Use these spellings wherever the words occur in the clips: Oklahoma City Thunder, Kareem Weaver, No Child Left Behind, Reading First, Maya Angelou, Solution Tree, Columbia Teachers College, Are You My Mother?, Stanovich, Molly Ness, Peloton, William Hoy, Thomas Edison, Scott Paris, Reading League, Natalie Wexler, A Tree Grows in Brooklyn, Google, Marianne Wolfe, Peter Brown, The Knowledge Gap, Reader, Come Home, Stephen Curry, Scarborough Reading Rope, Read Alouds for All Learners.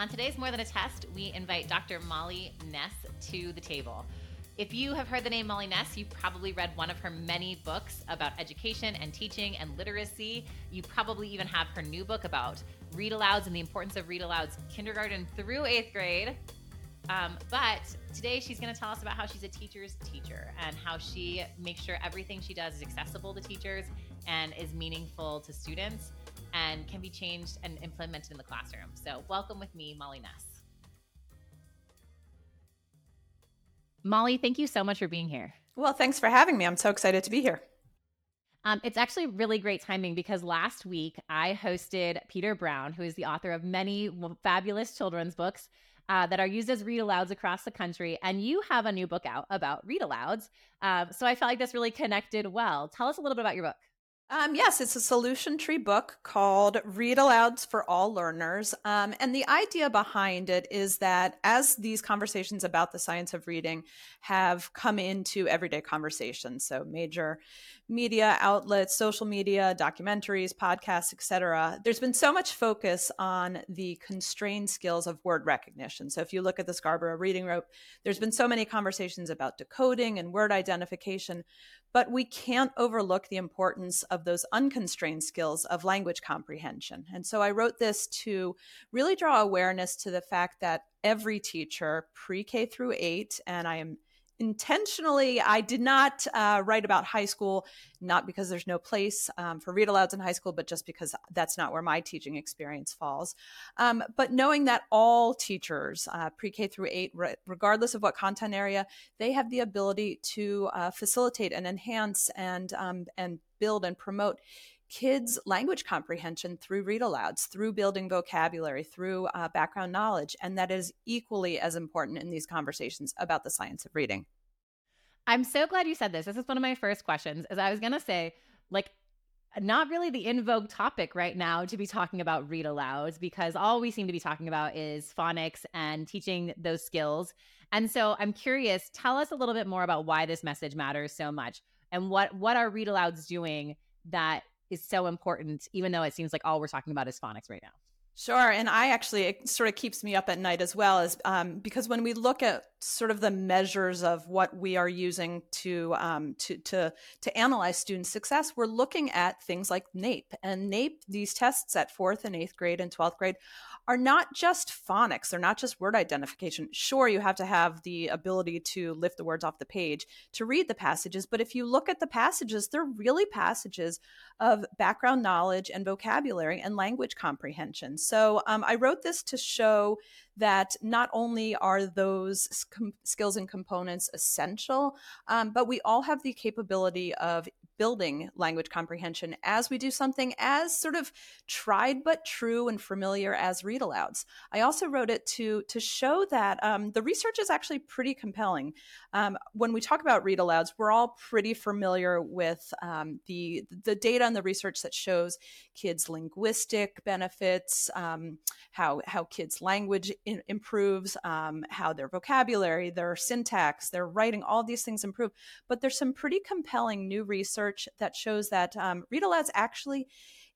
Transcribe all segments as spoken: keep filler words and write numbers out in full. On today's More Than a Test, we invite Doctor Molly Ness to the table. If you have heard the name Molly Ness, you probably read one of her many books about education and teaching and literacy. You probably even have her new book about read alouds and the importance of read alouds kindergarten through eighth grade. Um, but today she's going to tell us about how she's a teacher's teacher and how she makes sure everything she does is accessible to teachers and is meaningful to students and can be changed and implemented in the classroom. So welcome with me, Molly Ness. Molly, thank you so much for being here. Well, thanks for having me. I'm so excited to be here. Um, it's actually really great timing because last week I hosted Peter Brown, who is the author of many fabulous children's books uh, that are used as read alouds across the country. And you have a new book out about read alouds. Uh, so I felt like this really connected well. Tell us a little bit about your book. Um, yes, it's a Solution Tree book called Read Alouds for All Learners. Um, and the idea behind it is that as these conversations about the science of reading have come into everyday conversations, so major media outlets, social media, documentaries, podcasts, et cetera, there's been so much focus on the constrained skills of word recognition. So if you look at the Scarborough Reading Rope, there's been so many conversations about decoding and word identification, but we can't overlook the importance of those unconstrained skills of language comprehension. And so I wrote this to really draw awareness to the fact that every teacher, pre-K through eight, and I am intentionally, I did not uh, write about high school, not because there's no place um, for read alouds in high school, but just because that's not where my teaching experience falls. Um, but knowing that all teachers, uh, pre-K through eight, re- regardless of what content area, they have the ability to uh, facilitate and enhance and um, and build and promote kids' language comprehension through read alouds, through building vocabulary, through uh, background knowledge. And that is equally as important in these conversations about the science of reading. I'm so glad you said this. This is one of my first questions, as I was going to say, like, not really the in vogue topic right now to be talking about read alouds, because all we seem to be talking about is phonics and teaching those skills. And so I'm curious, tell us a little bit more about why this message matters so much and what, what are read alouds doing that is so important, even though it seems like all we're talking about is phonics right now. Sure. And I actually, it sort of keeps me up at night as well, as um, because when we look at sort of the measures of what we are using to, um, to, to, to analyze student success, we're looking at things like NAEP. And NAEP, these tests at fourth and eighth grade and twelfth grade, are not just phonics. They're not just word identification. Sure, you have to have the ability to lift the words off the page to read the passages. But if you look at the passages, they're really passages of background knowledge and vocabulary and language comprehension. So um, I wrote this to show that not only are those com- skills and components essential, um, but we all have the capability of building language comprehension as we do something as sort of tried but true and familiar as read alouds. I also wrote it to, to show that um, the research is actually pretty compelling. Um, when we talk about read alouds, we're all pretty familiar with um, the, the data and the research that shows kids' linguistic benefits, um, how, how kids' language in- improves, um, how their vocabulary, their syntax, their writing, all these things improve. But there's some pretty compelling new research that shows that um, read alouds actually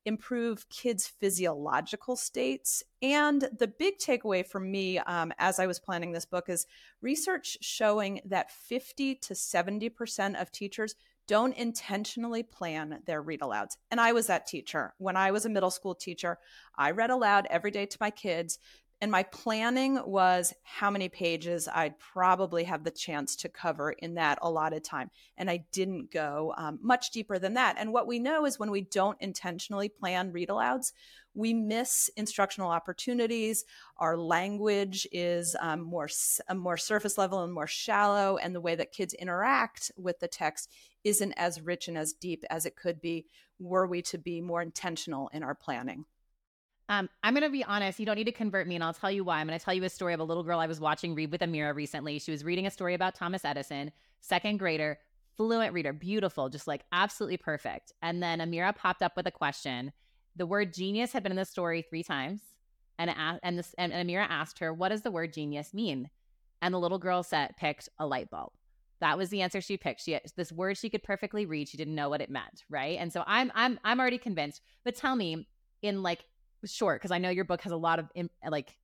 improve kids' physiological states. And the big takeaway for me um, as I was planning this book is research showing that fifty to seventy percent of teachers don't intentionally plan their read alouds. And I was that teacher. When I was a middle school teacher, I read aloud every day to my kids. And my planning was how many pages I'd probably have the chance to cover in that allotted time. And I didn't go um, much deeper than that. And what we know is when we don't intentionally plan read alouds, we miss instructional opportunities. Our language is um, more, more surface level and more shallow. And the way that kids interact with the text isn't as rich and as deep as it could be were we to be more intentional in our planning. Um, I'm going to be honest. You don't need to convert me, and I'll tell you why. I'm going to tell you a story of a little girl I was watching read with Amira recently. She was reading a story about Thomas Edison, second grader, fluent reader, beautiful, just like absolutely perfect. And then Amira popped up with a question. The word genius had been in the story three times, and and, this, and and Amira asked her, "What does the word genius mean?" And the little girl said, picked a light bulb. That was the answer she picked. She had this word she could perfectly read. She didn't know what it meant, right? And so I'm I'm I'm already convinced. But tell me, in like short, because I know your book has a lot of like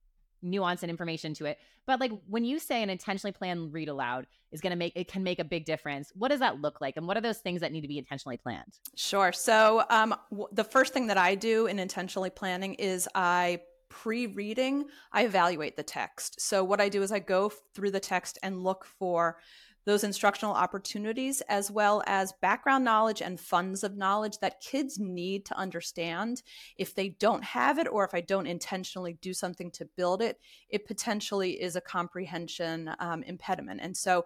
nuance and information to it. But like when you say an intentionally planned read aloud is going to make, it can make a big difference, what does that look like? And what are those things that need to be intentionally planned? Sure. So um, w- the first thing that I do in intentionally planning is I pre-reading, I evaluate the text. So what I do is I go through the text and look for those instructional opportunities as well as background knowledge and funds of knowledge that kids need to understand. If they don't have it, or if I don't intentionally do something to build it, it potentially is a comprehension um, impediment. And so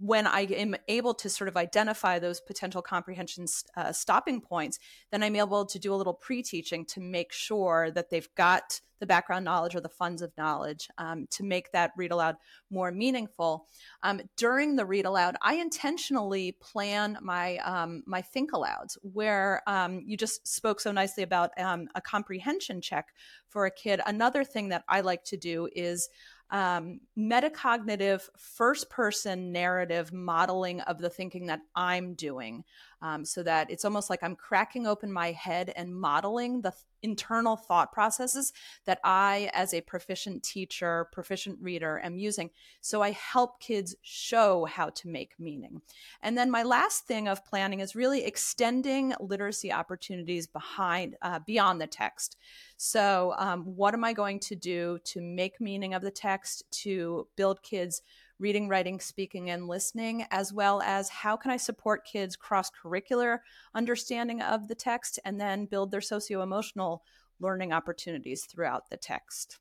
when I am able to sort of identify those potential comprehension uh, stopping points, then I'm able to do a little pre-teaching to make sure that they've got the background knowledge or the funds of knowledge um, to make that read aloud more meaningful. Um, during the read aloud, I intentionally plan my um, my think alouds, where um, you just spoke so nicely about um, a comprehension check for a kid. Another thing that I like to do is um, metacognitive first person narrative modeling of the thinking that I'm doing. Um, so that it's almost like I'm cracking open my head and modeling the th- internal thought processes that I, as a proficient teacher, proficient reader, am using. So I help kids show how to make meaning. And then my last thing of planning is really extending literacy opportunities behind, uh, beyond the text. So um, what am I going to do to make meaning of the text, to build kids' reading, writing, speaking, and listening, as well as how can I support kids' cross-curricular understanding of the text and then build their socio-emotional learning opportunities throughout the text.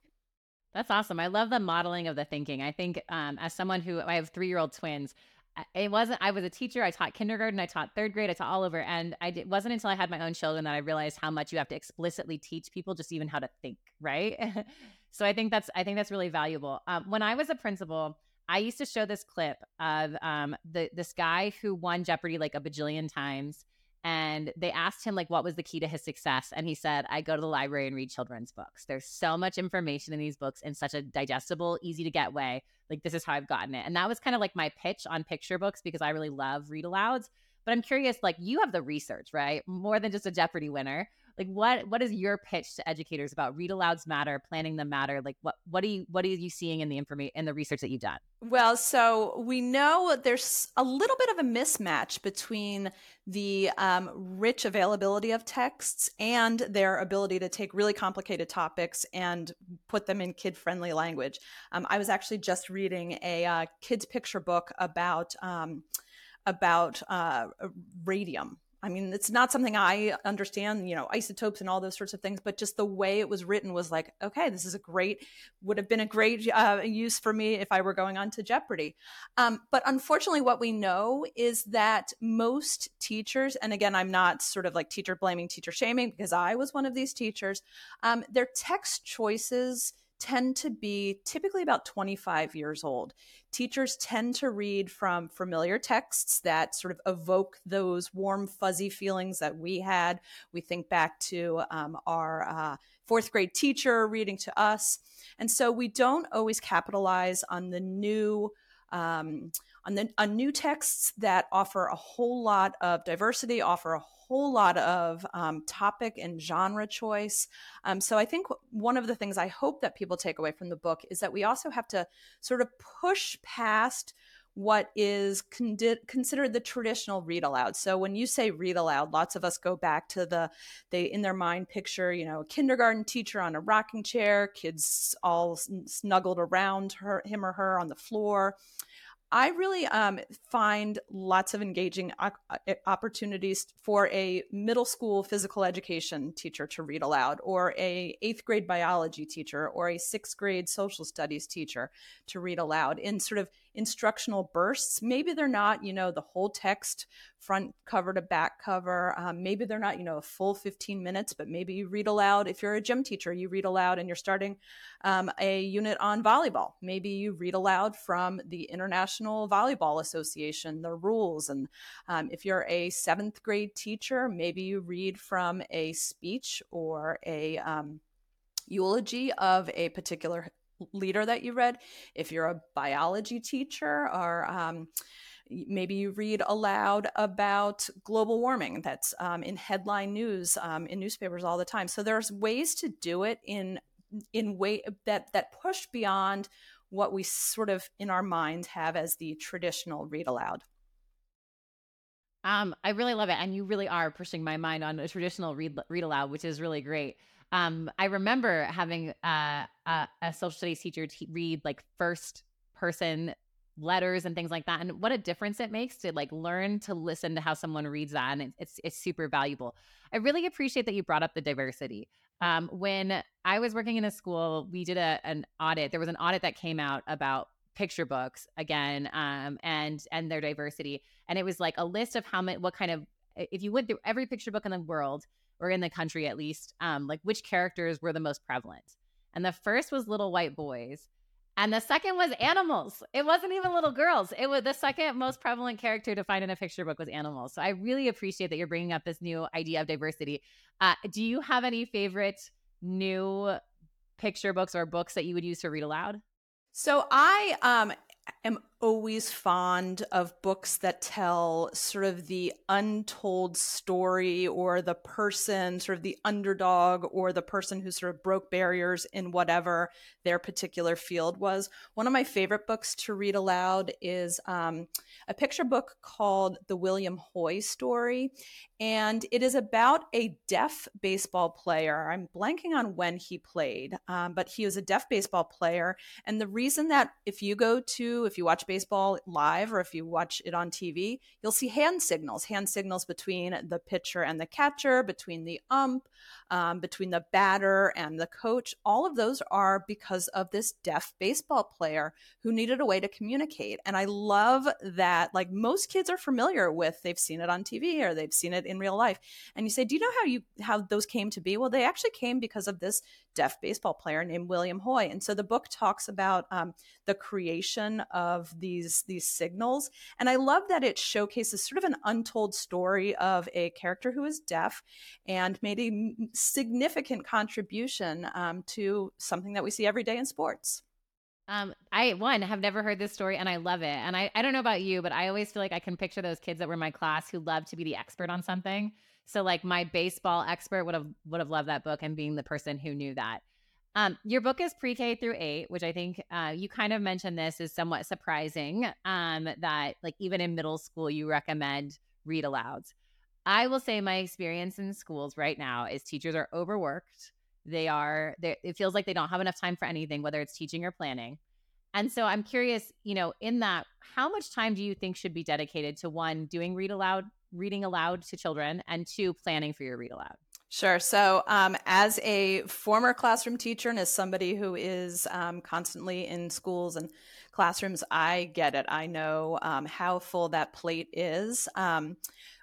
That's awesome. I love the modeling of the thinking. I think um, as someone who, I have three-year-old twins, it wasn't, I was a teacher, I taught kindergarten, I taught third grade, I taught all over, and I, it wasn't until I had my own children that I realized how much you have to explicitly teach people just even how to think, right? So I think that's, I think that's really valuable. Um, when I was a principal, I used to show this clip of um, the, this guy who won Jeopardy like a bajillion times. And they asked him like, what was the key to his success? And he said, I go to the library and read children's books. There's so much information in these books in such a digestible, easy to get way. Like, this is how I've gotten it. And that was kind of like my pitch on picture books because I really love read alouds. But I'm curious, like, you have the research, right? More than just a Jeopardy winner. Like, what what is your pitch to educators about read alouds matter, planning them matter? Like, what what are you what are you seeing in the informa- in the research that you've done? Well, so we know there's a little bit of a mismatch between the um, rich availability of texts and their ability to take really complicated topics and put them in kid-friendly language. Um, I was actually just reading a uh, kids' picture book about um, about uh, radium. I mean, it's not something I understand, you know, isotopes and all those sorts of things, but just the way it was written was like, okay, this is a great, would have been a great uh, use for me if I were going on to Jeopardy. Um, but unfortunately, what we know is that most teachers, and again, I'm not sort of like teacher blaming, teacher shaming, because I was one of these teachers, um, their text choices tend to be typically about twenty-five years old. Teachers tend to read from familiar texts that sort of evoke those warm, fuzzy feelings that we had. We think back to um, our uh, fourth grade teacher reading to us. And so we don't always capitalize on the new um, on the on new texts that offer a whole lot of diversity, offer a whole lot of um, topic and genre choice. Um, so I think one of the things I hope that people take away from the book is that we also have to sort of push past what is con- considered the traditional read aloud. So when you say read aloud, lots of us go back to the, they in their mind picture, you know, a kindergarten teacher on a rocking chair, kids all snuggled around her, him or her on the floor. I really um, find lots of engaging opportunities for a middle school physical education teacher to read aloud, or a eighth grade biology teacher, or a sixth grade social studies teacher to read aloud in sort of instructional bursts. Maybe they're not, you know, the whole text front cover to back cover. Um, maybe they're not, you know, a full fifteen minutes, but maybe you read aloud. If you're a gym teacher, you read aloud and you're starting um, a unit on volleyball. Maybe you read aloud from the International Volleyball Association, the rules. And um, if you're a seventh grade teacher, maybe you read from a speech or a um, eulogy of a particular leader that you read. If you're a biology teacher, or um, maybe you read aloud about global warming that's um, in headline news um, in newspapers all the time. So there's ways to do it in in way that, that push beyond what we sort of in our minds have as the traditional read aloud. Um, I really love it. And you really are pushing my mind on a traditional read, read aloud, which is really great. Um, I remember having uh, a, a social studies teacher t- read like first person letters and things like that. And what a difference it makes to like learn to listen to how someone reads that. And it, it's, it's super valuable. I really appreciate that you brought up the diversity. Um, when I was working in a school, we did a, an audit. There was an audit that came out about picture books again, um, and, and their diversity. And it was like a list of how many, what kind of, if you went through every picture book in the world or in the country, at least, um, like which characters were the most prevalent. And the first was little white boys. And the second was animals. It wasn't even little girls. It was the second most prevalent character to find in a picture book was animals. So I really appreciate that you're bringing up this new idea of diversity. Uh, do you have any favorite new picture books or books that you would use to read aloud? So I um, am always fond of books that tell sort of the untold story or the person, sort of the underdog or the person who sort of broke barriers in whatever their particular field was. One of my favorite books to read aloud is um, a picture book called The William Hoy Story. And it is about a deaf baseball player. I'm blanking on when he played, um, but he was a deaf baseball player. And the reason that if you go to, if you watch baseball live or if you watch it on T V, you'll see hand signals, hand signals between the pitcher and the catcher, between the ump, um, between the batter and the coach. All of those are because of this deaf baseball player who needed a way to communicate. And I love that, like most kids are familiar with, they've seen it on T V or they've seen it in real life. And you say, do you know how you how those came to be? Well, they actually came because of this deaf baseball player named William Hoy. And so the book talks about um, the creation of these, these signals. And I love that it showcases sort of an untold story of a character who is deaf and made a significant contribution um, to something that we see every day in sports. Um, I, one, have never heard this story and I love it. And I, I don't know about you, but I always feel like I can picture those kids that were in my class who loved to be the expert on something. So like my baseball expert would have, would have loved that book and being the person who knew that. Um, your book is pre-K through eight, which I think, uh, you kind of mentioned this is somewhat surprising, um, that like even in middle school, you recommend read alouds. I will say my experience in schools right now is teachers are overworked. They are, it feels like they don't have enough time for anything, whether it's teaching or planning. And so I'm curious, you know, in that, how much time do you think should be dedicated to one, doing read aloud, reading aloud to children, and two, planning for your read aloud? Sure. So um, as a former classroom teacher and as somebody who is um, constantly in schools and classrooms, I get it. I know um, how full that plate is. Um,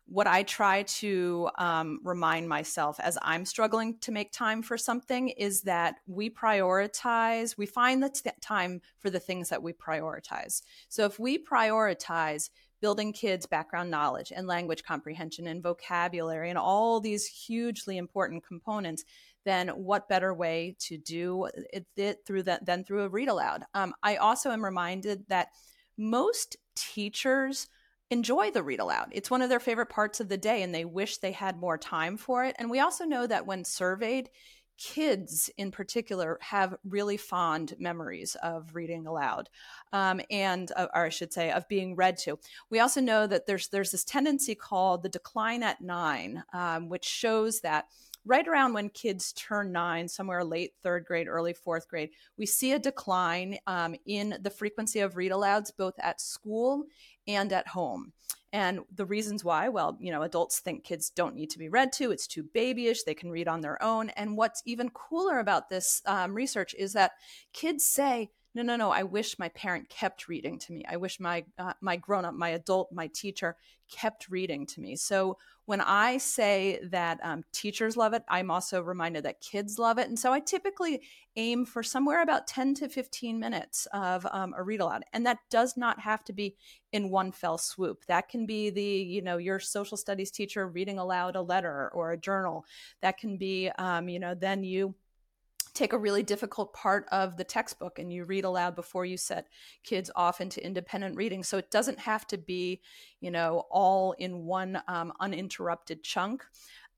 What I try to um, remind myself as I'm struggling to make time for something is that we prioritize, we find the t- time for the things that we prioritize. So if we prioritize building kids' background knowledge and language comprehension and vocabulary and all these hugely important components, then what better way to do it through that than through a read aloud? Um, I also am reminded that most teachers enjoy the read aloud. It's one of their favorite parts of the day and they wish they had more time for it. And we also know that when surveyed, kids in particular have really fond memories of reading aloud um, and, uh, or I should say, of being read to. We also know that there's there's this tendency called the decline at nine, um, which shows that right around when kids turn nine, somewhere late third grade, early fourth grade, we see a decline um, in the frequency of read alouds, both at school and at home. And the reasons why, well, you know, adults think kids don't need to be read to, it's too babyish, they can read on their own. And what's even cooler about this um, research is that kids say, no, no, no, I wish my parent kept reading to me. I wish my uh, my grown-up, my adult, my teacher kept reading to me. So when I say that um, teachers love it, I'm also reminded that kids love it. And so I typically aim for somewhere about ten to fifteen minutes of um, a read aloud. And that does not have to be in one fell swoop. That can be the, you know, your social studies teacher reading aloud a letter or a journal. That can be, um, you know, then you take a really difficult part of the textbook and you read aloud before you set kids off into independent reading. So it doesn't have to be, you know, all in one um, uninterrupted chunk.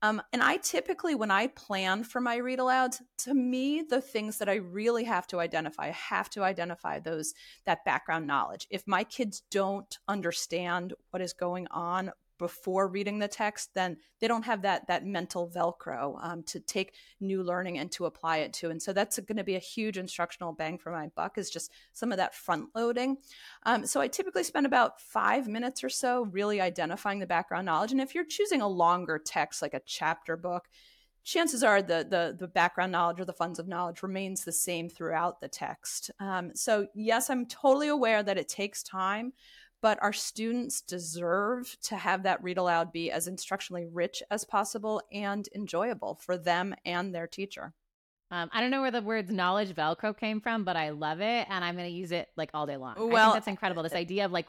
Um, and I typically, when I plan for my read alouds, to me, the things that I really have to identify, I have to identify those, that background knowledge. If my kids don't understand what is going on before reading the text, then they don't have that that mental Velcro um, to take new learning and to apply it to. And so that's going to be a huge instructional bang for my buck, is just some of that front loading. Um, so I typically spend about five minutes or so really identifying the background knowledge. And if you're choosing a longer text, like a chapter book, chances are the, the, the background knowledge or the funds of knowledge remains the same throughout the text. Um, so yes, I'm totally aware that it takes time, but our students deserve to have that read aloud be as instructionally rich as possible and enjoyable for them and their teacher. Um, I don't know where the words knowledge Velcro came from, but I love it. And I'm going to use it like all day long. Well, I think that's incredible. This idea of like,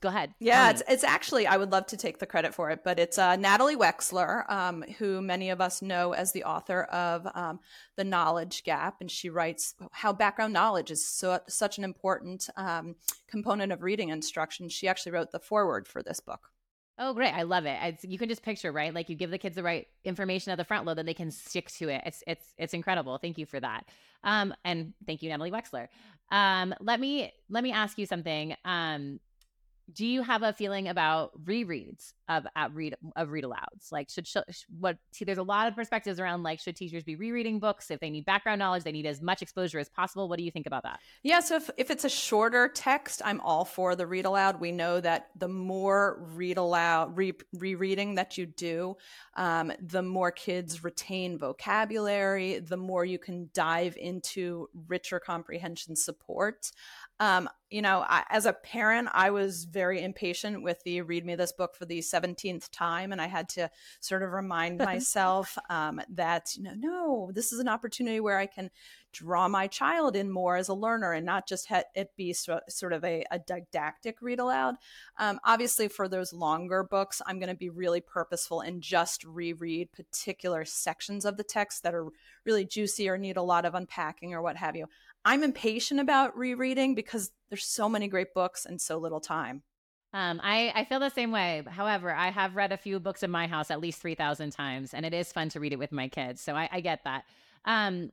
go ahead. Yeah, it's, it's actually, I would love to take the credit for it, but it's uh, Natalie Wexler, um, who many of us know as the author of um, The Knowledge Gap. And she writes how background knowledge is so, such an important um, component of reading instruction. She actually wrote the foreword for this book. Oh, great. I love it. It's, you can just picture, right? Like you give the kids the right information at the front load, then they can stick to it. It's it's it's incredible. Thank you for that. Um, and thank you, Natalie Wexler. Um, let me let me ask you something. Um, do you have a feeling about rereads of at read of read alouds? Like should, should what see, there's a lot of perspectives around like, should teachers be rereading books? If they need background knowledge, they need as much exposure as possible. What do you think about that? Yeah. So if, if it's a shorter text, I'm all for the read aloud. We know that the more read aloud, re, rereading that you do, um, the more kids retain vocabulary, the more you can dive into richer comprehension support. Um, you know, I, as a parent, I was very impatient with the read me this book for the seventeenth time. And I had to sort of remind myself um, that, you know, no, this is an opportunity where I can draw my child in more as a learner and not just ha- it be so, sort of a, a didactic read aloud. Um, obviously, for those longer books, I'm going to be really purposeful and just reread particular sections of the text that are really juicy or need a lot of unpacking or what have you. I'm impatient about rereading because there's so many great books and so little time. Um, I, I feel the same way. However, I have read a few books in my house at least three thousand times, and it is fun to read it with my kids. So I, I get that. Um,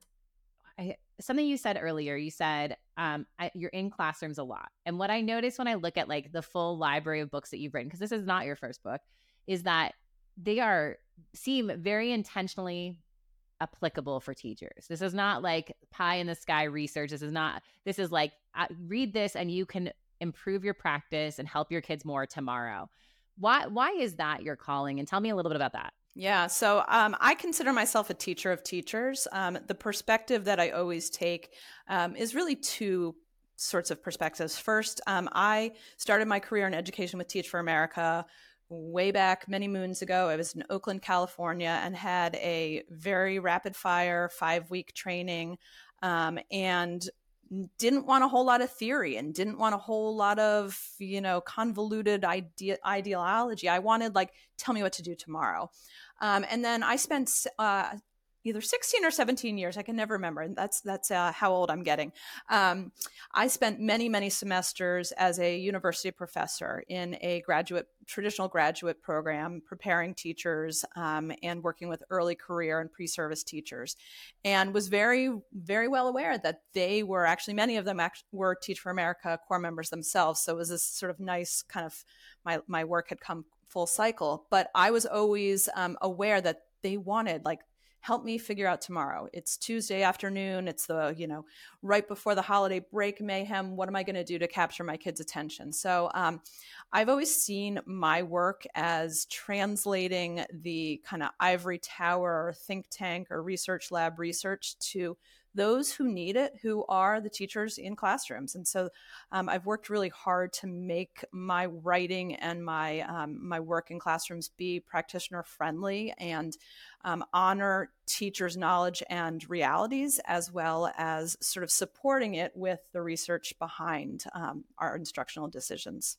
I, something you said earlier, you said um, I, you're in classrooms a lot. And what I notice when I look at like the full library of books that you've written, because this is not your first book, is that they are seem very intentionally applicable for teachers. This is not like pie in the sky research. This is not, this is like, uh, read this and you can improve your practice and help your kids more tomorrow. Why, why is that your calling? And tell me a little bit about that. Yeah. So um, I consider myself a teacher of teachers. Um, the perspective that I always take um, is really two sorts of perspectives. First, um, I started my career in education with Teach for America way back many moons ago. I was in Oakland, California, and had a very rapid fire five week training um, and didn't want a whole lot of theory and didn't want a whole lot of, you know, convoluted idea- ideology. I wanted like, tell me what to do tomorrow. Um, and then I spent uh, either sixteen or seventeen years. I can never remember. That's that's uh, how old I'm getting. Um, I spent many, many semesters as a university professor in a graduate, traditional graduate program, preparing teachers um, and working with early career and pre-service teachers, and was very, very well aware that they were actually, many of them act- were Teach for America core members themselves. So it was this sort of nice kind of, my, my work had come full cycle, but I was always um, aware that they wanted like, help me figure out tomorrow. It's Tuesday afternoon. It's the, you know, right before the holiday break mayhem. What am I going to do to capture my kids' attention? So um, I've always seen my work as translating the kind of ivory tower or think tank or research lab research to those who need it, who are the teachers in classrooms. And so um, I've worked really hard to make my writing and my um, my work in classrooms be practitioner friendly and um, honor teachers' knowledge and realities, as well as sort of supporting it with the research behind um, our instructional decisions.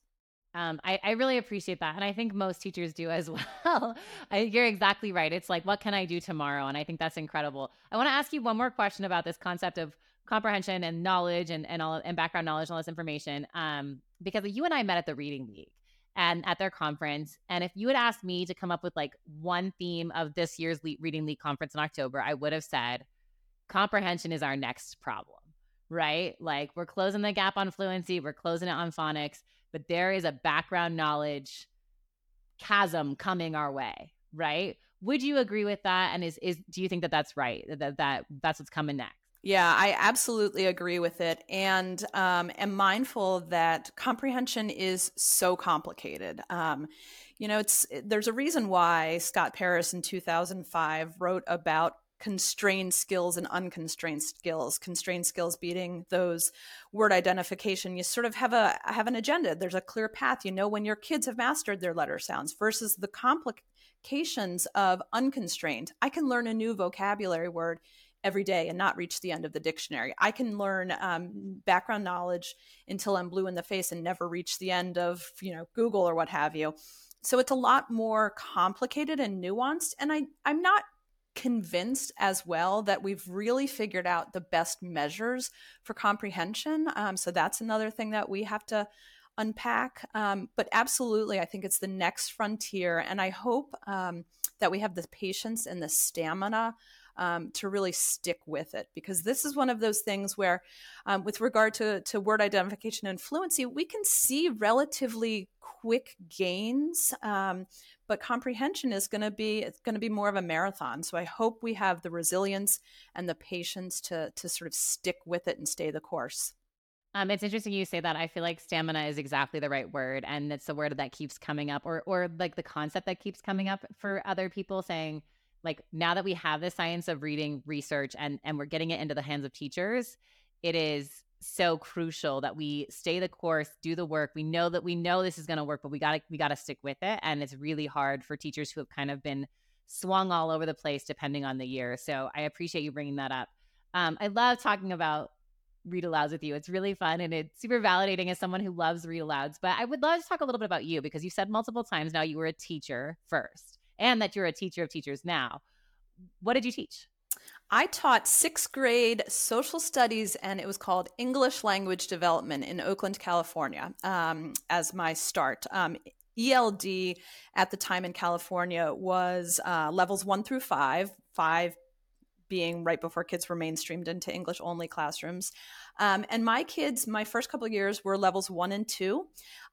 Um, I, I really appreciate that. And I think most teachers do as well. I, you're exactly right. It's like, what can I do tomorrow? And I think that's incredible. I want to ask you one more question about this concept of comprehension and knowledge and, and all and background knowledge and all this information. Um, because you and I met at the Reading League. and at their conference. And if you had asked me to come up with like one theme of this year's Le- Reading League conference in October, I would have said comprehension is our next problem, right? Like we're closing the gap on fluency, we're closing it on phonics, but there is a background knowledge chasm coming our way, right? Would you agree with that? And is, is do you think that that's right, that, that that's what's coming next? Yeah, I absolutely agree with it, and um, am mindful that comprehension is so complicated. Um, you know, it's there's a reason why Scott Paris in two thousand five wrote about constrained skills and unconstrained skills, constrained skills beating those word identification. You sort of have a have an agenda. There's a clear path. You know when your kids have mastered their letter sounds versus the complications of unconstrained. I can learn a new vocabulary word every day and not reach the end of the dictionary. I can learn um, background knowledge until I'm blue in the face and never reach the end of, you know, Google or what have you. So it's a lot more complicated and nuanced. And I, I'm not convinced as well that we've really figured out the best measures for comprehension. Um, so that's another thing that we have to unpack. Um, but absolutely, I think it's the next frontier. And I hope um, that we have the patience and the stamina Um, to really stick with it, because this is one of those things where um, with regard to, to word identification and fluency, we can see relatively quick gains, um, but comprehension is going to be it's going to be more of a marathon. So I hope we have the resilience and the patience to to sort of stick with it and stay the course. Um, it's interesting you say that. I feel like stamina is exactly the right word, and it's the word that keeps coming up, or or like the concept that keeps coming up for other people saying, like, now that we have the science of reading research and, and we're getting it into the hands of teachers, it is so crucial that we stay the course, do the work. We know that we know this is going to work, but we got to we got to stick with it. And it's really hard for teachers who have kind of been swung all over the place depending on the year. So I appreciate you bringing that up. Um, I love talking about read alouds with you. It's really fun, and it's super validating as someone who loves read alouds. But I would love to talk a little bit about you, because you said multiple times now you were a teacher first, and that you're a teacher of teachers now. What did you teach? I taught sixth grade social studies, and it was called English Language Development in Oakland, California, um, as my start. Um, E L D at the time in California was uh, levels one through five, five being right before kids were mainstreamed into English-only classrooms. Um, and my kids, my first couple of years were levels one and two.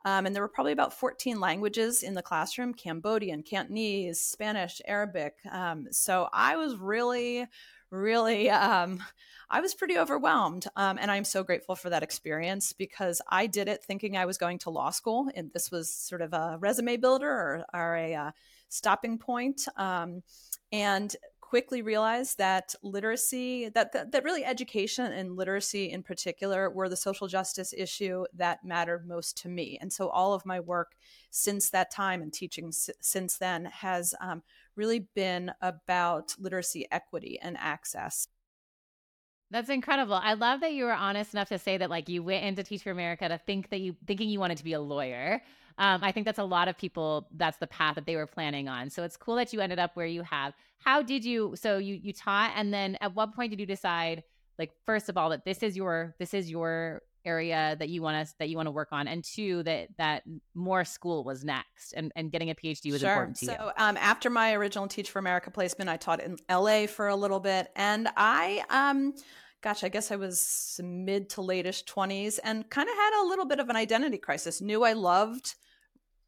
Um, and there were probably about fourteen languages in the classroom: Cambodian, Cantonese, Spanish, Arabic. Um, so I was really, really, um, I was pretty overwhelmed. Um, and I'm so grateful for that experience, because I did it thinking I was going to law school. And this was sort of a resume builder or, or a uh, stopping point. Um, and quickly realized that literacy, that, that that really education and literacy in particular were the social justice issue that mattered most to me. And so all of my work since that time and teaching s- since then has um, really been about literacy equity and access. That's incredible. I love that you were honest enough to say that, like, you went into Teach for America to think that you thinking you wanted to be a lawyer. Um, I think that's a lot of people, that's the path that they were planning on. So it's cool that you ended up where you have. How did you, so you you taught, and then at what point did you decide, like, first of all, that this is your this is your area that you want us that you want to work on, and two, that that more school was next, and, and getting a P H D was sure. important to so, you? So um, after my original Teach for America placement, I taught in L A for a little bit, and I, um, gosh, I guess I was mid to late-ish twenties, and kind of had a little bit of an identity crisis. Knew I loved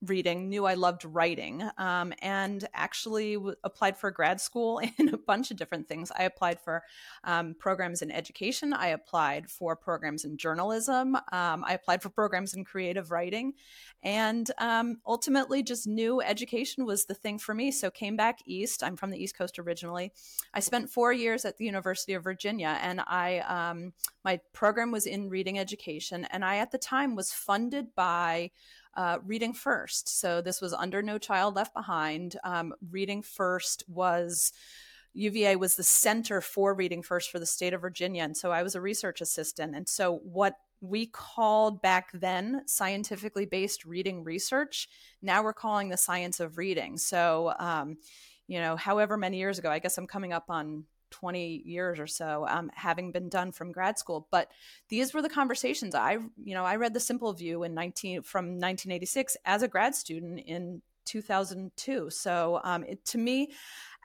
reading, knew I loved writing, um, and actually w- applied for grad school in a bunch of different things. I applied for um, programs in education. I applied for programs in journalism. Um, I applied for programs in creative writing, and um, ultimately just knew education was the thing for me. So came back east. I'm from the East Coast originally. I spent four years at the University of Virginia, and I um, my program was in reading education, and I at the time was funded by Uh, Reading First. So this was under No Child Left Behind. Um, Reading First was, U V A was the center for Reading First for the state of Virginia. And so I was a research assistant. And so what we called back then scientifically based reading research, now we're calling the science of reading. So, um, you know, however many years ago, I guess I'm coming up on twenty years or so, um, having been done from grad school. But these were the conversations. I, you know, I read The Simple View in nineteen from nineteen eighty-six as a grad student in two thousand two. So um, it, to me,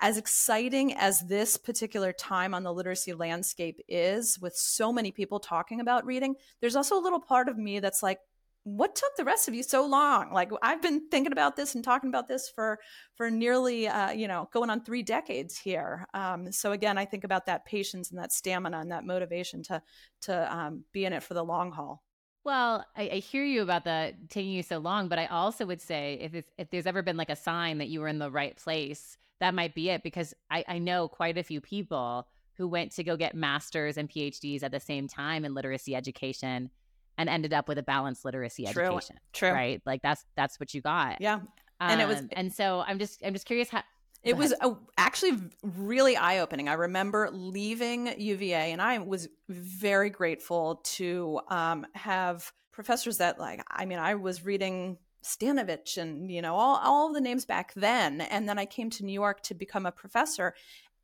as exciting as this particular time on the literacy landscape is, with so many people talking about reading, there's also a little part of me that's like, what took the rest of you so long? Like, I've been thinking about this and talking about this for for nearly, uh, you know, going on three decades here. Um, so again, I think about that patience and that stamina and that motivation to to um, be in it for the long haul. Well, I, I hear you about the taking you so long, but I also would say if it's, if there's ever been like a sign that you were in the right place, that might be it, because I, I know quite a few people who went to go get masters and PhDs at the same time in literacy education and ended up with a balanced literacy true, education, true. Right? Like that's, that's what you got. Yeah. Um, and it was, and so I'm just, I'm just curious how it was a, actually really eye-opening. I remember leaving U V A and I was very grateful to um, have professors that like, I mean, I was reading Stanovich and, you know, all, all the names back then. And then I came to New York to become a professor.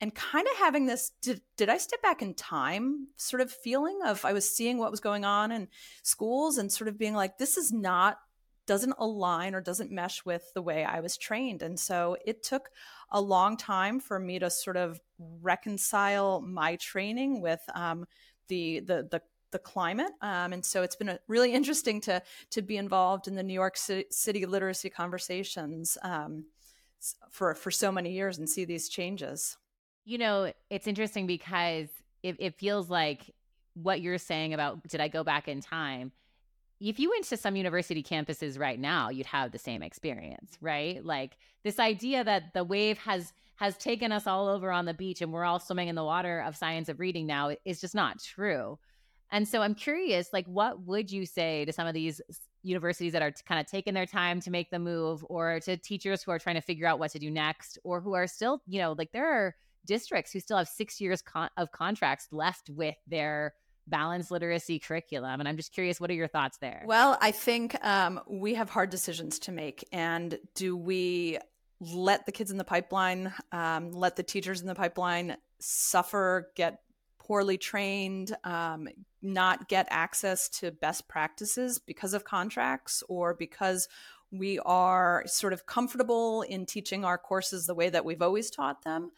And kind of having this, did, did I step back in time sort of feeling of I was seeing what was going on in schools and sort of being like, this is not, doesn't align or doesn't mesh with the way I was trained. And so it took a long time for me to sort of reconcile my training with um, the, the, the, the climate. Um, and so it's been a, really interesting to, to be involved in the New York City, City literacy conversations um, for, for so many years and see these changes. You know, it's interesting because it, it feels like what you're saying about, did I go back in time? If you went to some university campuses right now, you'd have the same experience, right? Like this idea that the wave has has taken us all over on the beach and we're all swimming in the water of science of reading now is just not true. And so I'm curious, like, what would you say to some of these universities that are t- kind of taking their time to make the move, or to teachers who are trying to figure out what to do next, or who are still, you know, like there are districts who still have six years con- of contracts left with their balanced literacy curriculum. And I'm just curious, what are your thoughts there? Well, I think um, we have hard decisions to make. And do we let the kids in the pipeline, um, let the teachers in the pipeline suffer, get poorly trained, um, not get access to best practices because of contracts or because we are sort of comfortable in teaching our courses the way that we've always taught them?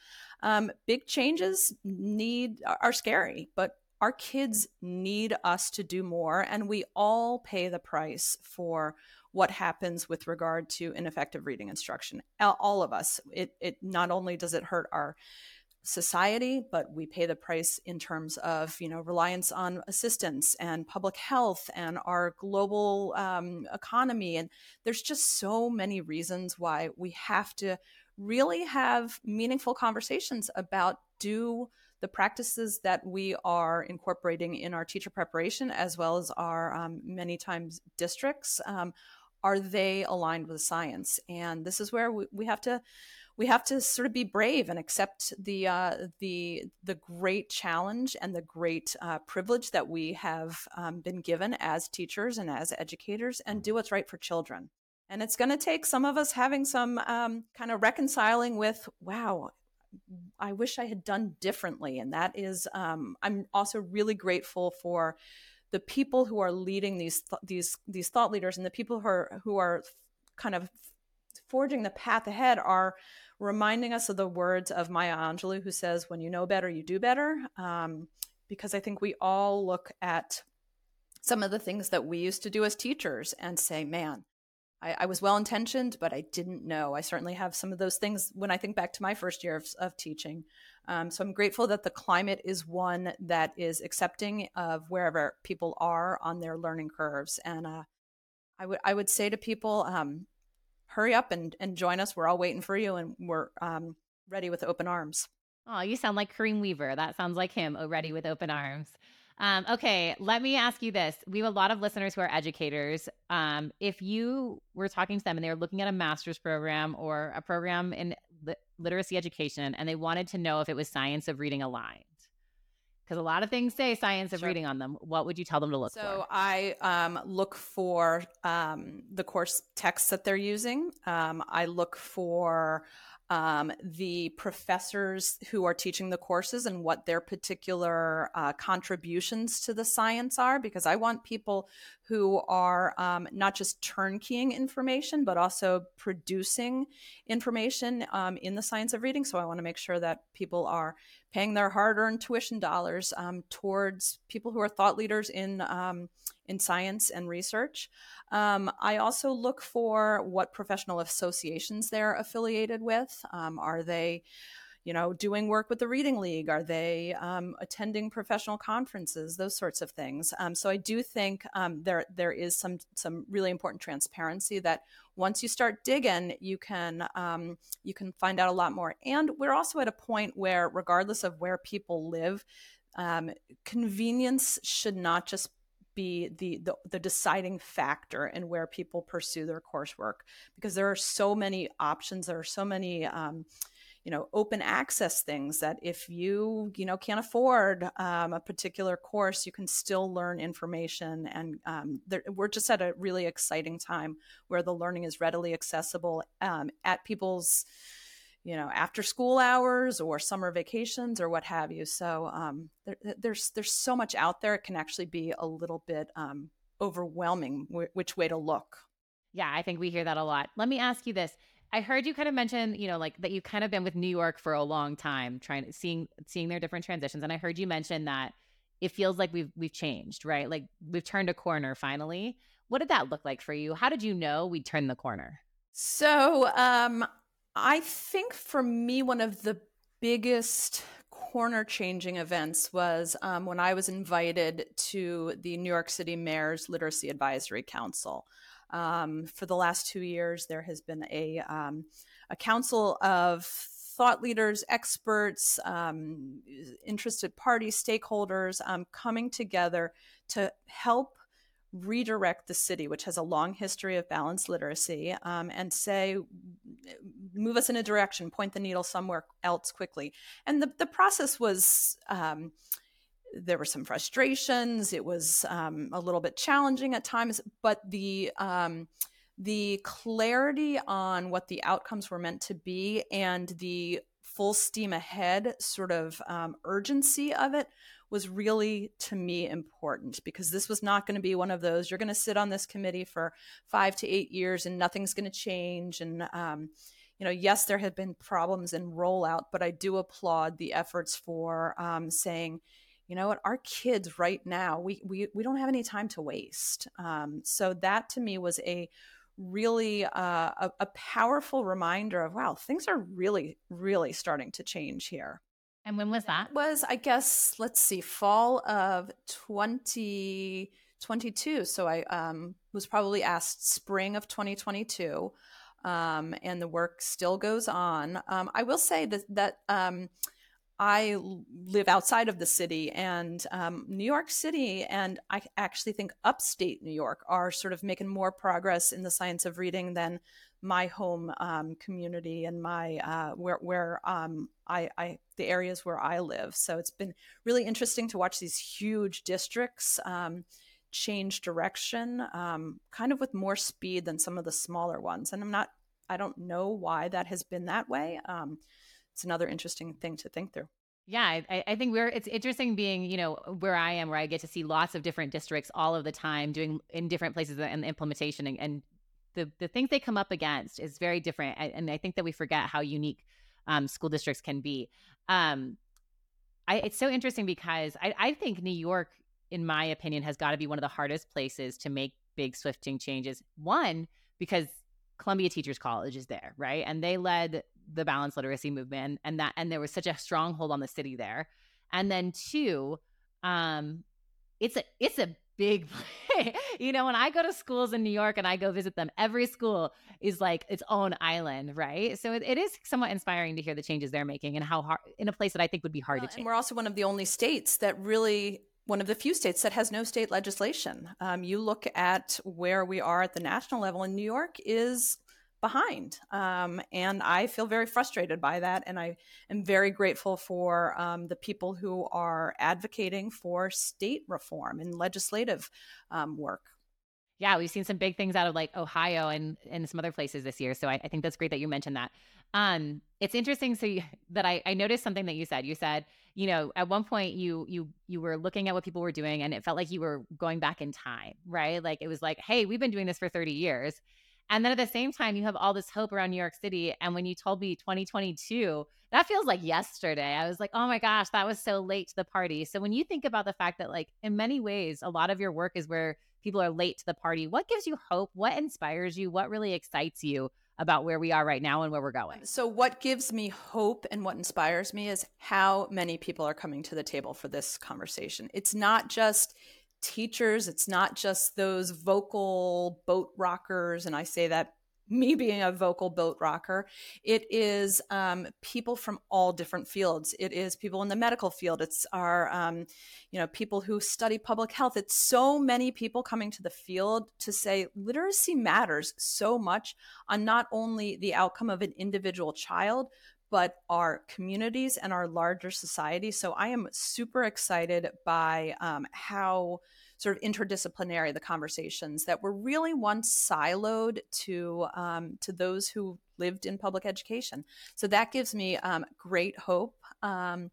Um, big changes need are scary, but our kids need us to do more, and we all pay the price for what happens with regard to ineffective reading instruction. All of us. It, it not only does it hurt our society, but we pay the price in terms of, you know, reliance on assistance and public health and our global um, economy. And there's just so many reasons why we have to really have meaningful conversations about do the practices that we are incorporating in our teacher preparation, as well as our um, many times districts, um, are they aligned with science? And this is where we, we have to we have to sort of be brave and accept the uh, the the great challenge and the great uh, privilege that we have um, been given as teachers and as educators, and do what's right for children. And it's going to take some of us having some um, kind of reconciling with, wow, I wish I had done differently. And that is, um, I'm also really grateful for the people who are leading these th- these these thought leaders, and the people who are, who are kind of forging the path ahead are reminding us of the words of Maya Angelou, who says, when you know better, you do better. Um, because I think we all look at some of the things that we used to do as teachers and say, man, I, I was well-intentioned, but I didn't know. I certainly have some of those things when I think back to my first year of, of teaching. Um, so I'm grateful that the climate is one that is accepting of wherever people are on their learning curves. And uh, I would I would say to people, um, hurry up and, and join us. We're all waiting for you, and we're um, ready with open arms. Oh, you sound like Kareem Weaver. That sounds like him, oh, ready with open arms. Um, okay, let me ask you this. We have a lot of listeners who are educators. Um, if you were talking to them and they were looking at a master's program or a program in li- literacy education, and they wanted to know if it was science of reading aligned, because a lot of things say science of sure. reading on them, what would you tell them to look so for? So I um, look for um, the course texts that they're using. Um, I look for um, the professors who are teaching the courses and what their particular uh, contributions to the science are, because I want people who are um, not just turnkeying information, but also producing information um, in the science of reading. So I want to make sure that people are paying their hard-earned tuition dollars um, towards people who are thought leaders in um, in science and research. Um, I also look for what professional associations they're affiliated with. Um, are they, you know, doing work with the Reading League? Are they um, attending professional conferences? Those sorts of things. Um, so I do think um, there there is some some really important transparency that once you start digging, you can um, you can find out a lot more. And we're also at a point where, regardless of where people live, um, convenience should not just be the, the the deciding factor in where people pursue their coursework, because there are so many options. There are so many um, you know, open access things that if you, you know, can't afford um, a particular course, you can still learn information. And um, there, we're just at a really exciting time where the learning is readily accessible um, at people's, you know, after school hours or summer vacations or what have you. So um, there, there's there's so much out there. It can actually be a little bit um, overwhelming w- which way to look. Yeah, I think we hear that a lot. Let me ask you this. I heard you kind of mention, you know, like that you've kind of been with New York for a long time, trying to seeing seeing their different transitions. And I heard you mention that it feels like we've we've changed, right? Like we've turned a corner finally. What did that look like for you? How did you know we turned the corner? So um, I think for me, one of the biggest corner changing events was um, when I was invited to the New York City Mayor's Literacy Advisory Council. Um, for the last two years, there has been a um, a council of thought leaders, experts, um, interested parties, stakeholders um, coming together to help redirect the city, which has a long history of balanced literacy, um, and say, move us in a direction, point the needle somewhere else quickly. And the, the process was... Um, There were some frustrations. It was um, a little bit challenging at times, but the um, the clarity on what the outcomes were meant to be and the full steam ahead sort of um, urgency of it was really, to me, important, because this was not going to be one of those, you're going to sit on this committee for five to eight years and nothing's going to change. And um, you know, yes, there have been problems in rollout, but I do applaud the efforts for um, saying, you know what, our kids right now, we we we don't have any time to waste. Um, so that to me was a really uh, a, a powerful reminder of, wow, things are really, really starting to change here. And when was that? It was, I guess, let's see, fall of twenty twenty-two. So I um, was probably asked spring of twenty twenty-two, um, and the work still goes on. Um, I will say that that. Um, I live outside of the city, and um, New York City, and I actually think upstate New York are sort of making more progress in the science of reading than my home um, community and my uh, where where um, I, I the areas where I live. So it's been really interesting to watch these huge districts um, change direction, um, kind of with more speed than some of the smaller ones. And I'm not, I don't know why that has been that way. Um, It's another interesting thing to think through. Yeah, I, I think we're. It's interesting being, you know, where I am, where I get to see lots of different districts all of the time, doing in different places, and the implementation and, and the the things they come up against is very different. And I think that we forget how unique um, school districts can be. Um, I, it's so interesting because I, I think New York, in my opinion, has got to be one of the hardest places to make big, sweeping changes. One, because Columbia Teachers College is there, right, and they led the balanced literacy movement, and that, and there was such a stronghold on the city there. And then two, um, it's a, it's a big, you know, when I go to schools in New York and I go visit them, every school is like its own island. Right. So it, it is somewhat inspiring to hear the changes they're making and how hard in a place that I think would be hard well, to change. And we're also one of the only states that really, one of the few states that has no state legislation. Um, you look at where we are at the national level, and New York is behind. Um, and I feel very frustrated by that. And I am very grateful for um, the people who are advocating for state reform and legislative um, work. Yeah, we've seen some big things out of like Ohio and, and some other places this year. So I, I think that's great that you mentioned that. Um, it's interesting. So you, that I, I noticed something that you said. You said, you know, at one point you you you were looking at what people were doing, and it felt like you were going back in time, right? Like it was like, hey, we've been doing this for thirty years, and then at the same time, you have all this hope around New York City. And when you told me twenty twenty-two, that feels like yesterday. I was like, oh my gosh, that was so late to the party. So when you think about the fact that, like, in many ways, a lot of your work is where people are late to the party, what gives you hope? What inspires you? What really excites you about where we are right now and where we're going? So what gives me hope and what inspires me is how many people are coming to the table for this conversation. It's not just teachers. It's not just those vocal boat rockers. And I say that me being a vocal boat rocker, it is um, people from all different fields. It is people in the medical field. It's our, um, you know, people who study public health. It's so many people coming to the field to say literacy matters so much on not only the outcome of an individual child, but our communities and our larger society. So I am super excited by um, how sort of interdisciplinary the conversations that were really once siloed to um, to those who lived in public education. So that gives me um, great hope. Um,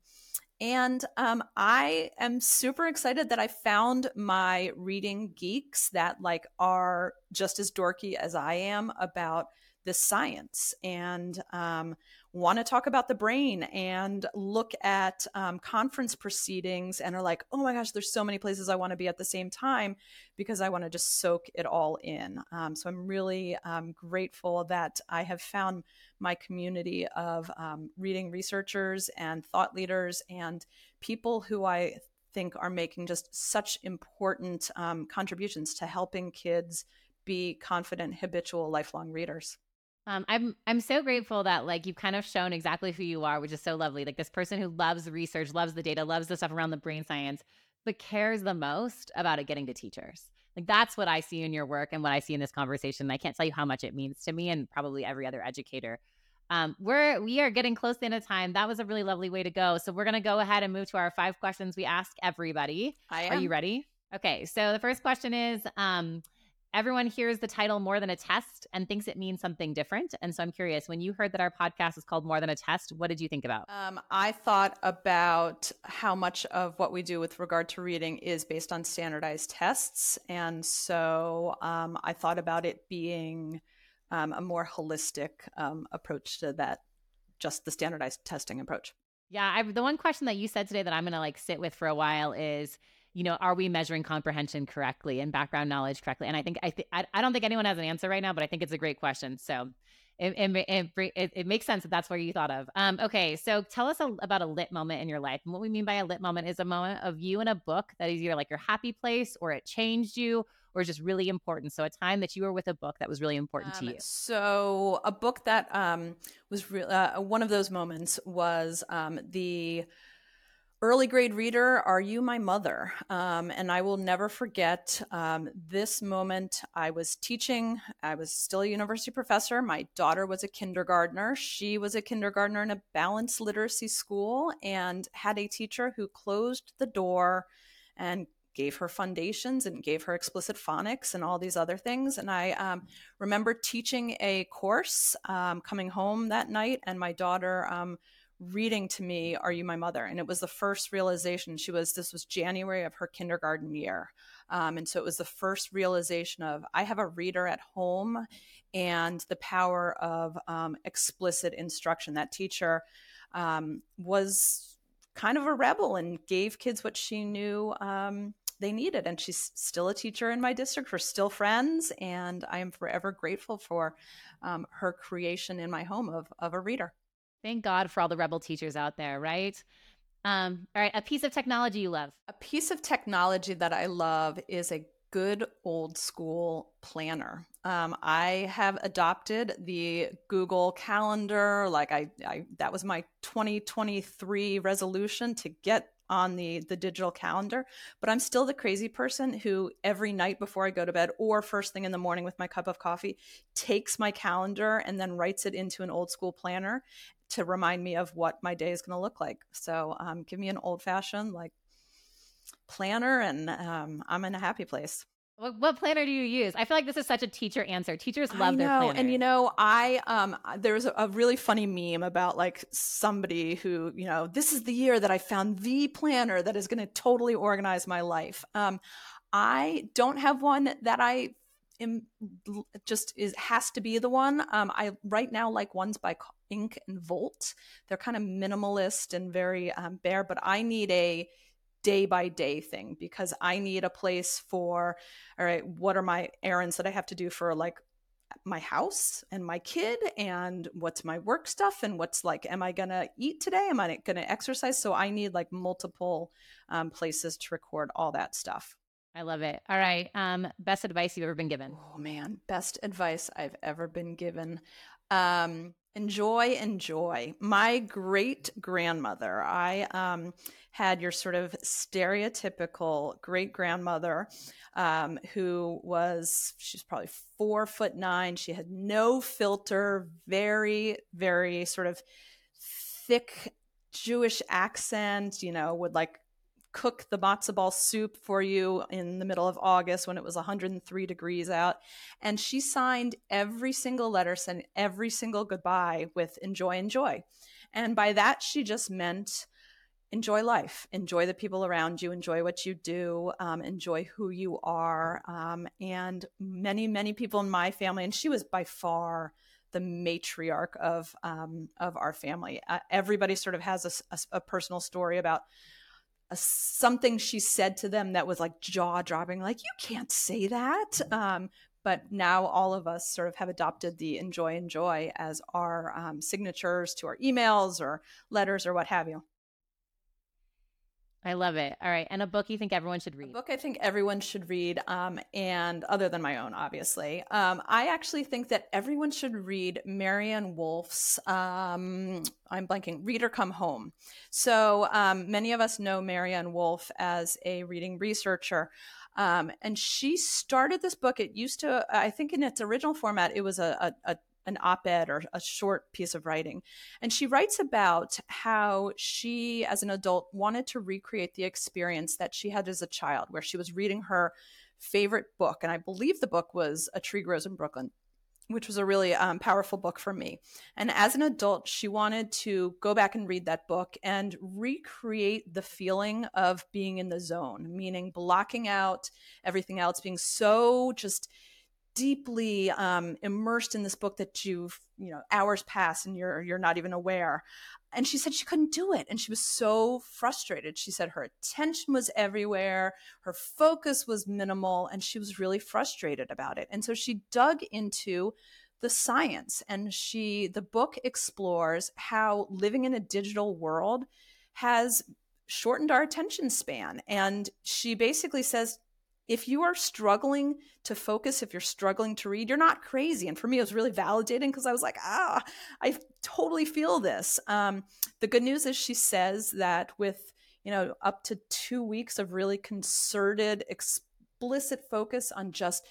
and um, I am super excited that I found my reading geeks that like are just as dorky as I am about the science and um, want to talk about the brain and look at um, conference proceedings and are like, oh my gosh, there's so many places I want to be at the same time because I want to just soak it all in. Um, so I'm really um, grateful that I have found my community of um, reading researchers and thought leaders and people who I think are making just such important um, contributions to helping kids be confident, habitual, lifelong readers. Um, I'm I'm so grateful that like you've kind of shown exactly who you are, which is so lovely. Like this person who loves the research, loves the data, loves the stuff around the brain science, but cares the most about it getting to teachers. Like that's what I see in your work and what I see in this conversation. I can't tell you how much it means to me and probably every other educator. Um, we're we are getting close to the end of time. That was a really lovely way to go. So we're gonna go ahead and move to our five questions we ask everybody. I am. Are you ready? Okay. So the first question is. Um, Everyone hears the title More Than a Test and thinks it means something different. And so I'm curious, when you heard that our podcast is called More Than a Test, what did you think about? Um, I thought about how much of what we do with regard to reading is based on standardized tests. And so um, I thought about it being um, a more holistic um, approach to that, just the standardized testing approach. Yeah, I, the one question that you said today that I'm going to like sit with for a while is, you know, are we measuring comprehension correctly and background knowledge correctly? And I think I think I, I don't think anyone has an answer right now, but I think it's a great question. So it it it, it makes sense that that's where you thought of. Um, okay, so tell us a, about a lit moment in your life. And what we mean by a lit moment is a moment of you in a book that is either like your happy place, or it changed you, or just really important. So a time that you were with a book that was really important um, to you. So a book that um was re- uh, one of those moments was um the. early grade reader, Are You My Mother? Um, and I will never forget um, this moment. I was teaching. I was still a university professor. My daughter was a kindergartner. She was a kindergartner in a balanced literacy school and had a teacher who closed the door and gave her foundations and gave her explicit phonics and all these other things. And I um, remember teaching a course, um, coming home that night, and my daughter um, reading to me, Are You My Mother? And it was the first realization. She was, this was January of her kindergarten year. Um, and so it was the first realization of, I have a reader at home and the power of um, explicit instruction. That teacher um, was kind of a rebel and gave kids what she knew um, they needed. And she's still a teacher in my district. We're still friends. And I am forever grateful for um, her creation in my home of, of a reader. Thank God for all the rebel teachers out there, right? Um, all right, a piece of technology you love. A piece of technology that I love is a good old school planner. Um, I have adopted the Google Calendar. Like I, I, that was my twenty twenty-three resolution to get on the, the digital calendar, but I'm still the crazy person who every night before I go to bed or first thing in the morning with my cup of coffee takes my calendar and then writes it into an old school planner to remind me of what my day is going to look like. So um, give me an old fashioned like planner and um, I'm in a happy place. What planner do you use? I feel like this is such a teacher answer. Teachers love I know, their planners. And you know, I um, there was a, a really funny meme about like somebody who, you know, this is the year that I found the planner that is going to totally organize my life. Um, I don't have one that I am just is has to be the one. Um, I right now like ones by Ink and Volt. They're kind of minimalist and very um, bare, but I need a day by day thing because I need a place for, all right, what are my errands that I have to do for like my house and my kid and what's my work stuff and what's like, am I going to eat today? Am I going to exercise? So I need like multiple um, places to record all that stuff. I love it. All right. Um, best advice you've ever been given. Oh man. Best advice I've ever been given. Um, Enjoy, enjoy. My great grandmother, I um, had your sort of stereotypical great grandmother um, who was, she's probably four foot nine. She had no filter, very, very sort of thick Jewish accent, you know, would like cook the matzo ball soup for you in the middle of August when it was one hundred three degrees out. And she signed every single letter, sent every single goodbye with enjoy, enjoy. And by that, she just meant enjoy life, enjoy the people around you, enjoy what you do, um, enjoy who you are. Um, and many, many people in my family, and she was by far the matriarch of, um, of our family. Uh, everybody sort of has a, a, a personal story about something she said to them that was like jaw dropping, like, you can't say that. Um, but now all of us sort of have adopted the enjoy, enjoy as our um, signatures to our emails or letters or what have you. I love it. All right. And a book you think everyone should read? A book I think everyone should read. Um, and other than my own, obviously, um, I actually think that everyone should read Marianne Wolfe's, um, I'm blanking, Reader, Come Home. So um, many of us know Marianne Wolfe as a reading researcher. Um, and she started this book. It used to, I think in its original format, it was a, a, a an op-ed or a short piece of writing. And she writes about how she, as an adult, wanted to recreate the experience that she had as a child, where she was reading her favorite book. And I believe the book was A Tree Grows in Brooklyn, which was a really um, powerful book for me. And as an adult, she wanted to go back and read that book and recreate the feeling of being in the zone, meaning blocking out everything else, being so just deeply um, immersed in this book that you've, you know, hours pass and you're you're not even aware. And she said she couldn't do it. And she was so frustrated. She said her attention was everywhere. Her focus was minimal. And she was really frustrated about it. And so she dug into the science. And she the book explores how living in a digital world has shortened our attention span. And she basically says, if you are struggling to focus, if you're struggling to read, you're not crazy. And for me, it was really validating because I was like, ah, I totally feel this. Um, the good news is she says that with, you know, up to two weeks of really concerted, explicit focus on just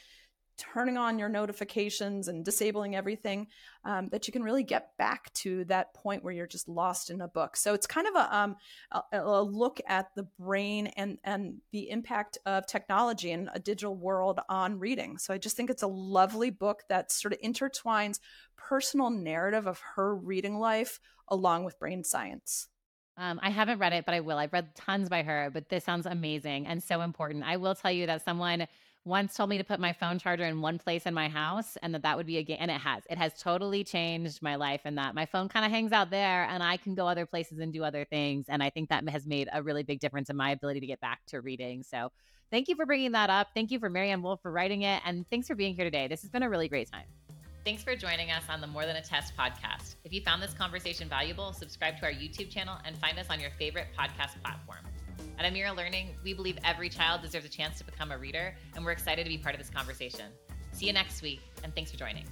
turning on your notifications and disabling everything, um, that you can really get back to that point where you're just lost in a book. So it's kind of a, um, a, a look at the brain and, and the impact of technology in a digital world on reading. So I just think it's a lovely book that sort of intertwines personal narrative of her reading life along with brain science. Um, I haven't read it, but I will. I've read tons by her, but this sounds amazing and so important. I will tell you that someone once told me to put my phone charger in one place in my house and that that would be a game. And it has, it has totally changed my life in that my phone kind of hangs out there and I can go other places and do other things. And I think that has made a really big difference in my ability to get back to reading. So thank you for bringing that up. Thank you for Marianne Wolfe for writing it. And thanks for being here today. This has been a really great time. Thanks for joining us on the More Than a Test podcast. If you found this conversation valuable, subscribe to our YouTube channel and find us on your favorite podcast platform. At Amira Learning, we believe every child deserves a chance to become a reader, and we're excited to be part of this conversation. See you next week, and thanks for joining.